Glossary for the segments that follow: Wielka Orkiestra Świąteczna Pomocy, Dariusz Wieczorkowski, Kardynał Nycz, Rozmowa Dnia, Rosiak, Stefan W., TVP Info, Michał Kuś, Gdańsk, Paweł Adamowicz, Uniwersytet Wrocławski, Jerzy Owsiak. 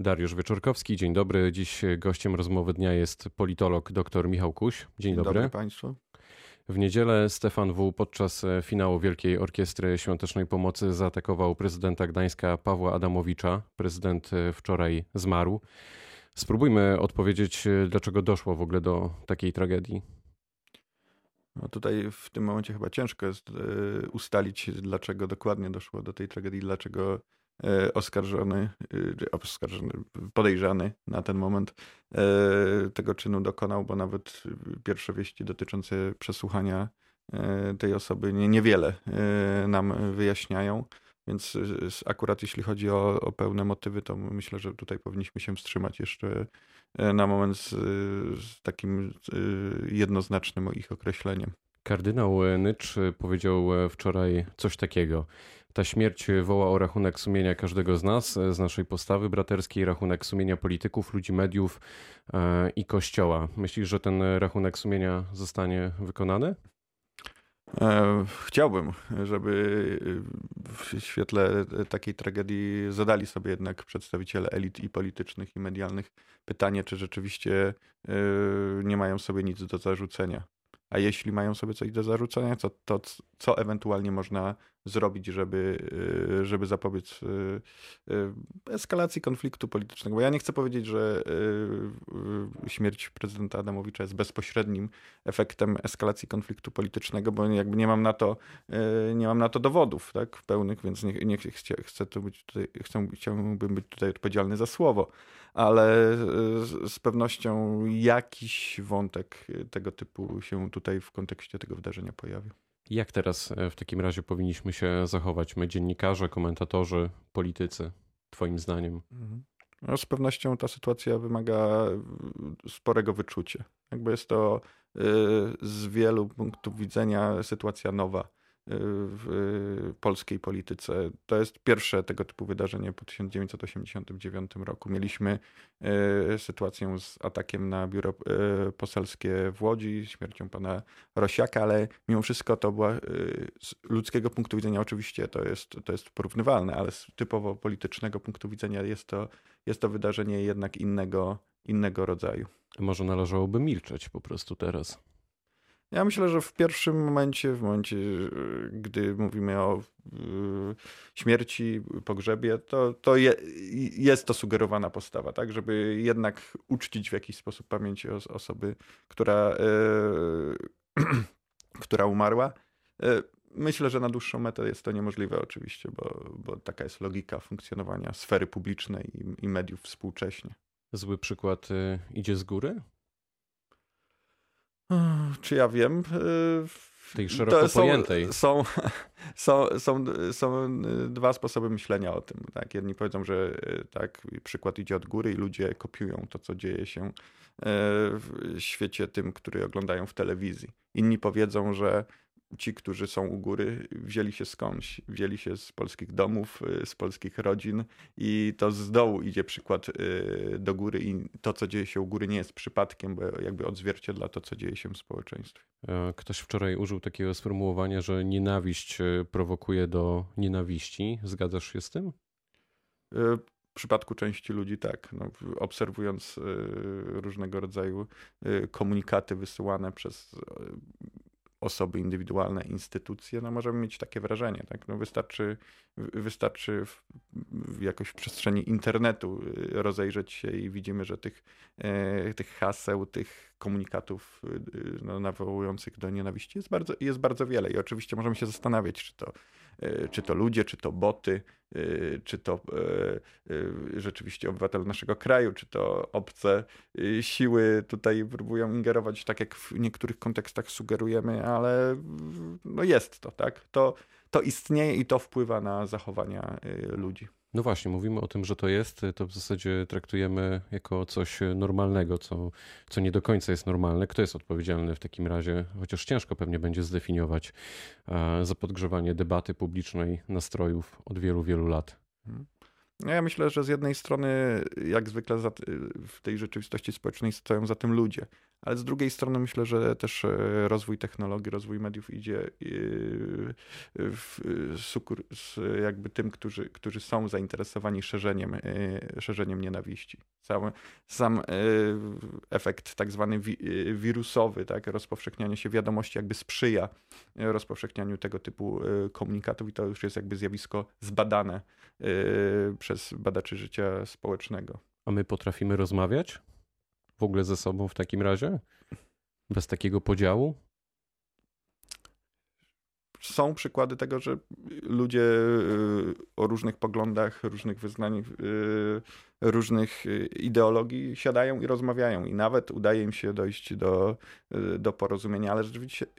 Dariusz Wieczorkowski, dzień dobry. Dziś gościem rozmowy dnia jest politolog dr Michał Kuś. Dzień dobry Państwu. W niedzielę Stefan W. podczas finału Wielkiej Orkiestry Świątecznej Pomocy zaatakował prezydenta Gdańska Pawła Adamowicza. Prezydent wczoraj zmarł. Spróbujmy odpowiedzieć, dlaczego doszło w ogóle do takiej tragedii. No tutaj w tym momencie chyba ciężko jest ustalić, dlaczego dokładnie doszło do tej tragedii, dlaczego podejrzany na ten moment tego czynu dokonał, bo nawet pierwsze wieści dotyczące przesłuchania tej osoby niewiele nam wyjaśniają. Więc akurat jeśli chodzi o pełne motywy, to myślę, że tutaj powinniśmy się wstrzymać jeszcze na moment z takim jednoznacznym ich określeniem. Kardynał Nycz powiedział wczoraj coś takiego. Ta śmierć woła o rachunek sumienia każdego z nas, z naszej postawy braterskiej, rachunek sumienia polityków, ludzi mediów i Kościoła. Myślisz, że ten rachunek sumienia zostanie wykonany? Chciałbym, żeby w świetle takiej tragedii zadali sobie jednak przedstawiciele elit i politycznych, i medialnych pytanie, czy rzeczywiście nie mają sobie nic do zarzucenia. A jeśli mają sobie coś do zarzucenia, to co ewentualnie można zrobić, żeby zapobiec eskalacji konfliktu politycznego. Bo ja nie chcę powiedzieć, że śmierć prezydenta Adamowicza jest bezpośrednim efektem eskalacji konfliktu politycznego, bo jakby nie mam na to dowodów, tak, pełnych, więc chciałbym być tutaj odpowiedzialny za słowo, ale z pewnością jakiś wątek tego typu się tutaj w kontekście tego wydarzenia pojawił. Jak teraz w takim razie powinniśmy się zachować? My, dziennikarze, komentatorzy, politycy, twoim zdaniem? No, z pewnością ta sytuacja wymaga sporego wyczucia. Jakby jest to z wielu punktów widzenia sytuacja nowa w polskiej polityce. To jest pierwsze tego typu wydarzenie po 1989 roku. Mieliśmy sytuację z atakiem na biuro poselskie w Łodzi, śmiercią pana Rosiaka, ale mimo wszystko to była z ludzkiego punktu widzenia oczywiście to jest porównywalne, ale z typowo politycznego punktu widzenia jest to wydarzenie jednak innego rodzaju. Może należałoby milczeć po prostu teraz? Ja myślę, że w pierwszym momencie, gdy mówimy o śmierci, pogrzebie, to jest to sugerowana postawa, tak, żeby jednak uczcić w jakiś sposób pamięć osoby, która umarła. Myślę, że na dłuższą metę jest to niemożliwe oczywiście, bo taka jest logika funkcjonowania sfery publicznej i mediów współcześnie. Zły przykład idzie z góry? Czy ja wiem? Tej szeroko pojętej. Są dwa sposoby myślenia o tym. Tak? Jedni powiedzą, że tak, przykład idzie od góry i ludzie kopiują to, co dzieje się w świecie tym, który oglądają w telewizji. Inni powiedzą, że ci, którzy są u góry, wzięli się skądś. Wzięli się z polskich domów, z polskich rodzin i to z dołu idzie przykład do góry i to, co dzieje się u góry, nie jest przypadkiem, bo jakby odzwierciedla to, co dzieje się w społeczeństwie. Ktoś wczoraj użył takiego sformułowania, że nienawiść prowokuje do nienawiści. Zgadzasz się z tym? W przypadku części ludzi tak. No, obserwując różnego rodzaju komunikaty wysyłane przez osoby indywidualne, instytucje, no możemy mieć takie wrażenie, tak? No wystarczy jakoś w przestrzeni internetu rozejrzeć się i widzimy, że tych haseł, tych komunikatów no, nawołujących do nienawiści jest bardzo wiele i oczywiście możemy się zastanawiać, czy to ludzie, czy to boty, czy to rzeczywiście obywatele naszego kraju, czy to obce siły tutaj próbują ingerować, tak jak w niektórych kontekstach sugerujemy, ale no jest to, tak? To istnieje i to wpływa na zachowania ludzi. No właśnie, mówimy o tym, że to jest, to w zasadzie traktujemy jako coś normalnego, co nie do końca jest normalne. Kto jest odpowiedzialny w takim razie, chociaż ciężko pewnie będzie zdefiniować, za podgrzewanie debaty publicznej, nastrojów od wielu, wielu lat? No ja myślę, że z jednej strony jak zwykle w tej rzeczywistości społecznej stoją za tym ludzie, ale z drugiej strony myślę, że też rozwój technologii, rozwój mediów idzie w sukurs jakby tym, którzy są zainteresowani szerzeniem nienawiści. Sam efekt tak zwany wirusowy, tak, rozpowszechnianie się wiadomości jakby sprzyja rozpowszechnianiu tego typu komunikatów i to już jest jakby zjawisko zbadane przez badaczy życia społecznego. A my potrafimy rozmawiać w ogóle ze sobą w takim razie? Bez takiego podziału? Są przykłady tego, że ludzie o różnych poglądach, różnych wyznań, różnych ideologii siadają i rozmawiają i nawet udaje im się dojść do porozumienia, ale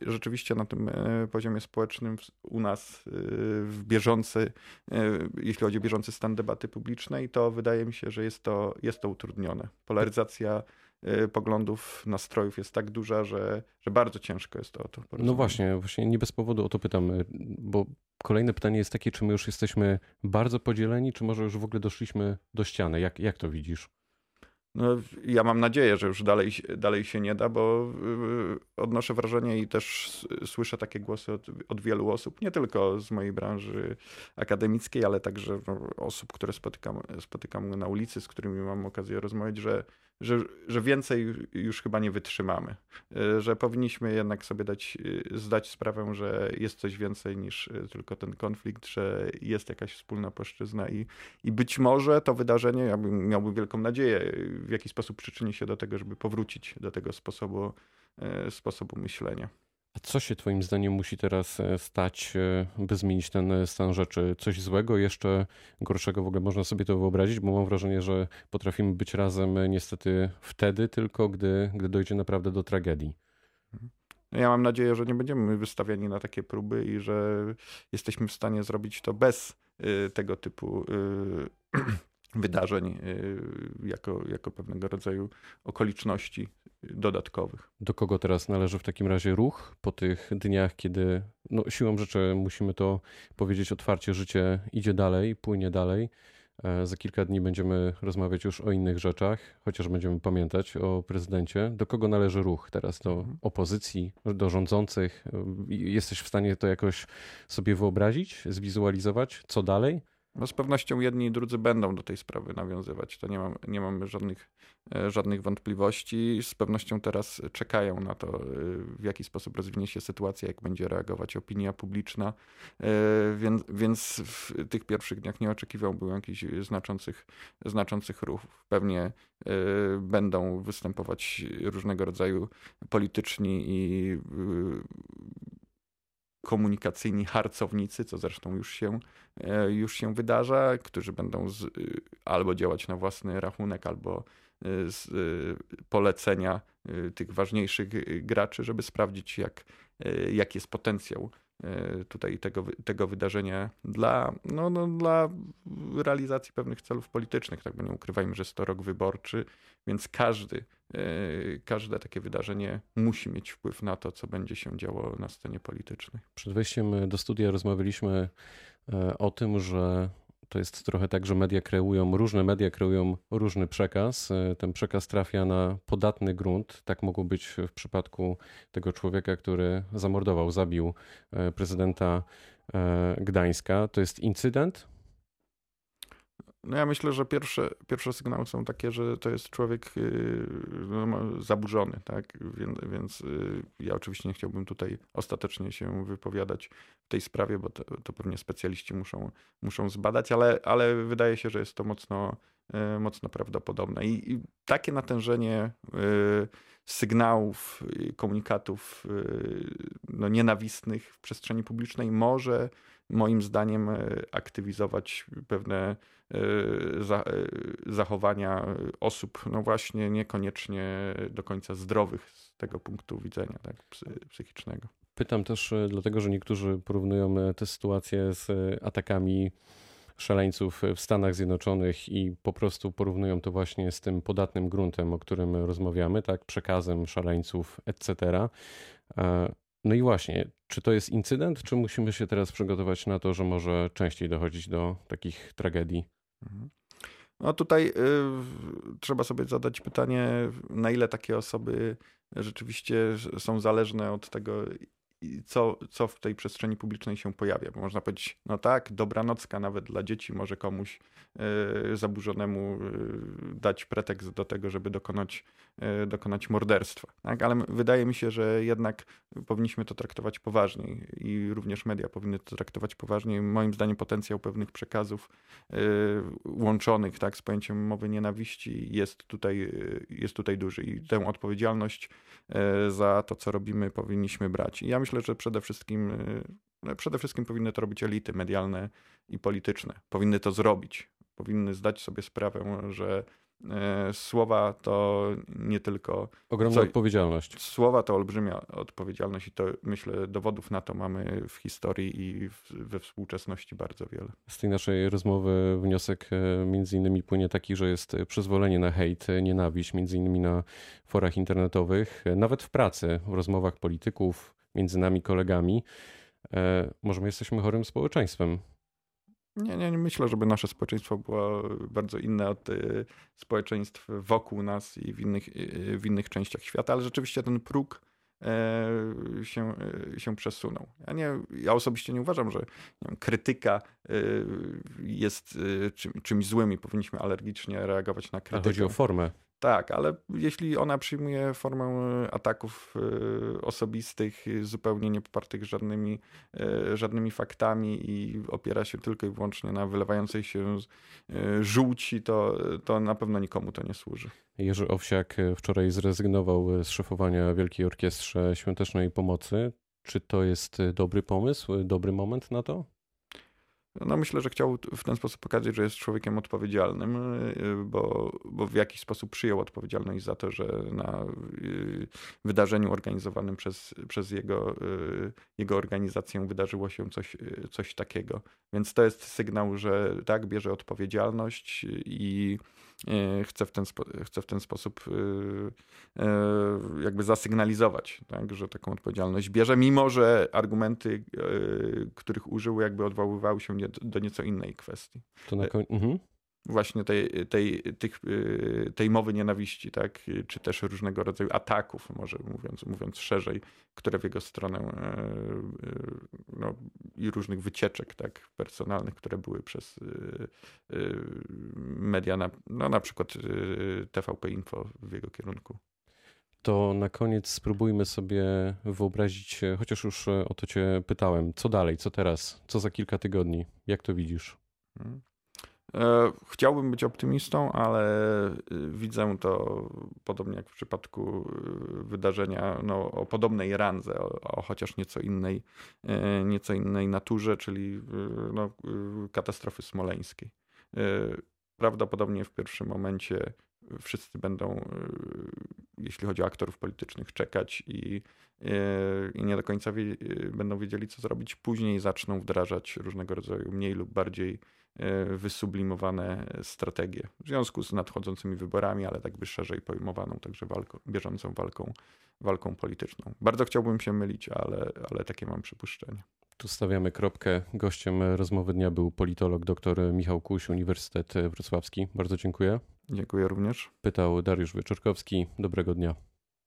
rzeczywiście na tym poziomie społecznym u nas jeśli chodzi o bieżący stan debaty publicznej, to wydaje mi się, że jest to utrudnione. Polaryzacja poglądów, nastrojów jest tak duża, że bardzo ciężko jest to o to porozumieć. No właśnie nie bez powodu o to pytam, bo kolejne pytanie jest takie, czy my już jesteśmy bardzo podzieleni, czy może już w ogóle doszliśmy do ściany? Jak to widzisz? No, ja mam nadzieję, że już dalej się nie da, bo odnoszę wrażenie i też słyszę takie głosy od wielu osób, nie tylko z mojej branży akademickiej, ale także osób, które spotykam na ulicy, z którymi mam okazję rozmawiać, że więcej już chyba nie wytrzymamy. Że powinniśmy jednak sobie zdać sprawę, że jest coś więcej niż tylko ten konflikt, że jest jakaś wspólna płaszczyzna i być może to wydarzenie, ja miałbym wielką nadzieję, w jaki sposób przyczyni się do tego, żeby powrócić do tego sposobu myślenia. A co się twoim zdaniem musi teraz stać, by zmienić ten stan rzeczy? Coś złego, jeszcze gorszego w ogóle można sobie to wyobrazić, bo mam wrażenie, że potrafimy być razem niestety wtedy tylko, gdy dojdzie naprawdę do tragedii. Ja mam nadzieję, że nie będziemy wystawiani na takie próby i że jesteśmy w stanie zrobić to bez tego typu wydarzeń jako pewnego rodzaju okoliczności dodatkowych. Do kogo teraz należy w takim razie ruch po tych dniach, kiedy siłą rzeczy musimy to powiedzieć otwarcie, życie idzie dalej, płynie dalej. Za kilka dni będziemy rozmawiać już o innych rzeczach, chociaż będziemy pamiętać o prezydencie. Do kogo należy ruch teraz? Do opozycji, do rządzących? Jesteś w stanie to jakoś sobie wyobrazić, zwizualizować? Co dalej? No z pewnością jedni i drudzy będą do tej sprawy nawiązywać. To nie mamy żadnych wątpliwości. Z pewnością teraz czekają na to, w jaki sposób rozwinie się sytuacja, jak będzie reagować opinia publiczna. Więc w tych pierwszych dniach nie oczekiwałbym jakichś znaczących ruchów. Pewnie będą występować różnego rodzaju polityczni i komunikacyjni harcownicy, co zresztą już się wydarza, którzy będą albo działać na własny rachunek, albo z polecenia tych ważniejszych graczy, żeby sprawdzić, jaki jest potencjał tutaj tego wydarzenia dla realizacji pewnych celów politycznych. Tak, bo nie ukrywajmy, że jest to rok wyborczy, więc każde takie wydarzenie musi mieć wpływ na to, co będzie się działo na scenie politycznej. Przed wejściem do studia rozmawialiśmy o tym, że to jest trochę tak, że różne media kreują różny przekaz. Ten przekaz trafia na podatny grunt. Tak mogło być w przypadku tego człowieka, który zabił prezydenta Gdańska. To jest incydent? No ja myślę, że pierwsze sygnały są takie, że to jest człowiek zaburzony, tak? Więc ja oczywiście nie chciałbym tutaj ostatecznie się wypowiadać w tej sprawie, bo to pewnie specjaliści muszą zbadać, ale wydaje się, że jest to mocno prawdopodobne. I takie natężenie sygnałów, komunikatów nienawistnych w przestrzeni publicznej może moim zdaniem aktywizować pewne zachowania osób, właśnie niekoniecznie do końca zdrowych z tego punktu widzenia, tak, psychicznego. Pytam też dlatego, że niektórzy porównują tę sytuację z atakami szaleńców w Stanach Zjednoczonych i po prostu porównują to właśnie z tym podatnym gruntem, o którym rozmawiamy, tak, przekazem szaleńców, etc. No i właśnie, czy to jest incydent, czy musimy się teraz przygotować na to, że może częściej dochodzić do takich tragedii? No tutaj trzeba sobie zadać pytanie, na ile takie osoby rzeczywiście są zależne od tego, co w tej przestrzeni publicznej się pojawia. Bo można powiedzieć, no tak, dobranocka nawet dla dzieci może komuś zaburzonemu dać pretekst do tego, żeby dokonać morderstwa. Tak? Ale wydaje mi się, że jednak powinniśmy to traktować poważniej i również media powinny to traktować poważniej. Moim zdaniem potencjał pewnych przekazów łączonych, tak, z pojęciem mowy nienawiści jest tutaj duży i tę odpowiedzialność za to, co robimy, powinniśmy brać. I ja myślę, że przede wszystkim powinny to robić elity medialne i polityczne. Powinny to zrobić. Powinny zdać sobie sprawę, że słowa to nie tylko... Ogromna odpowiedzialność. Słowa to olbrzymia odpowiedzialność i to, myślę, dowodów na to mamy w historii i we współczesności bardzo wiele. Z tej naszej rozmowy wniosek między innymi płynie taki, że jest przyzwolenie na hejt, nienawiść, między innymi na forach internetowych, nawet w pracy, w rozmowach polityków, między nami kolegami. Może my jesteśmy chorym społeczeństwem. Nie myślę, żeby nasze społeczeństwo było bardzo inne od społeczeństw wokół nas i w innych częściach świata, ale rzeczywiście ten próg się przesunął. Ja osobiście nie uważam, że krytyka jest czymś złym i powinniśmy alergicznie reagować na krytykę. A chodzi o formę. Tak, ale jeśli ona przyjmuje formę ataków osobistych, zupełnie niepopartych żadnymi faktami i opiera się tylko i wyłącznie na wylewającej się żółci, to na pewno nikomu to nie służy. Jerzy Owsiak wczoraj zrezygnował z szefowania Wielkiej Orkiestrze Świątecznej Pomocy. Czy to jest dobry pomysł, dobry moment na to? No myślę, że chciał w ten sposób pokazać, że jest człowiekiem odpowiedzialnym, bo w jakiś sposób przyjął odpowiedzialność za to, że na wydarzeniu organizowanym przez jego organizację wydarzyło się coś takiego. Więc to jest sygnał, że tak, bierze odpowiedzialność i chce w ten sposób jakby zasygnalizować, tak, że taką odpowiedzialność bierze, mimo że argumenty, których użył, jakby odwoływały się do nieco innej kwestii. To na końcu... Właśnie tej mowy nienawiści, tak? Czy też różnego rodzaju ataków, może mówiąc szerzej, które w jego stronę i różnych wycieczek, tak, personalnych, które były przez media, na przykład TVP Info w jego kierunku. To na koniec spróbujmy sobie wyobrazić, chociaż już o to cię pytałem, co dalej, co teraz, co za kilka tygodni, jak to widzisz? Chciałbym być optymistą, ale widzę to podobnie jak w przypadku wydarzenia o podobnej randze, o chociaż nieco innej naturze, czyli katastrofy smoleńskiej. Prawdopodobnie w pierwszym momencie wszyscy będą, jeśli chodzi o aktorów politycznych, czekać i nie do końca będą wiedzieli, co zrobić. Później zaczną wdrażać różnego rodzaju mniej lub bardziej wysublimowane strategie w związku z nadchodzącymi wyborami, ale tak by szerzej pojmowaną także bieżącą walką polityczną. Bardzo chciałbym się mylić, ale takie mam przypuszczenie. Tu stawiamy kropkę. Gościem rozmowy dnia był politolog dr Michał Kuś, Uniwersytet Wrocławski. Bardzo dziękuję. Dziękuję również. Pytał Dariusz Wieczorkowski. Dobrego dnia.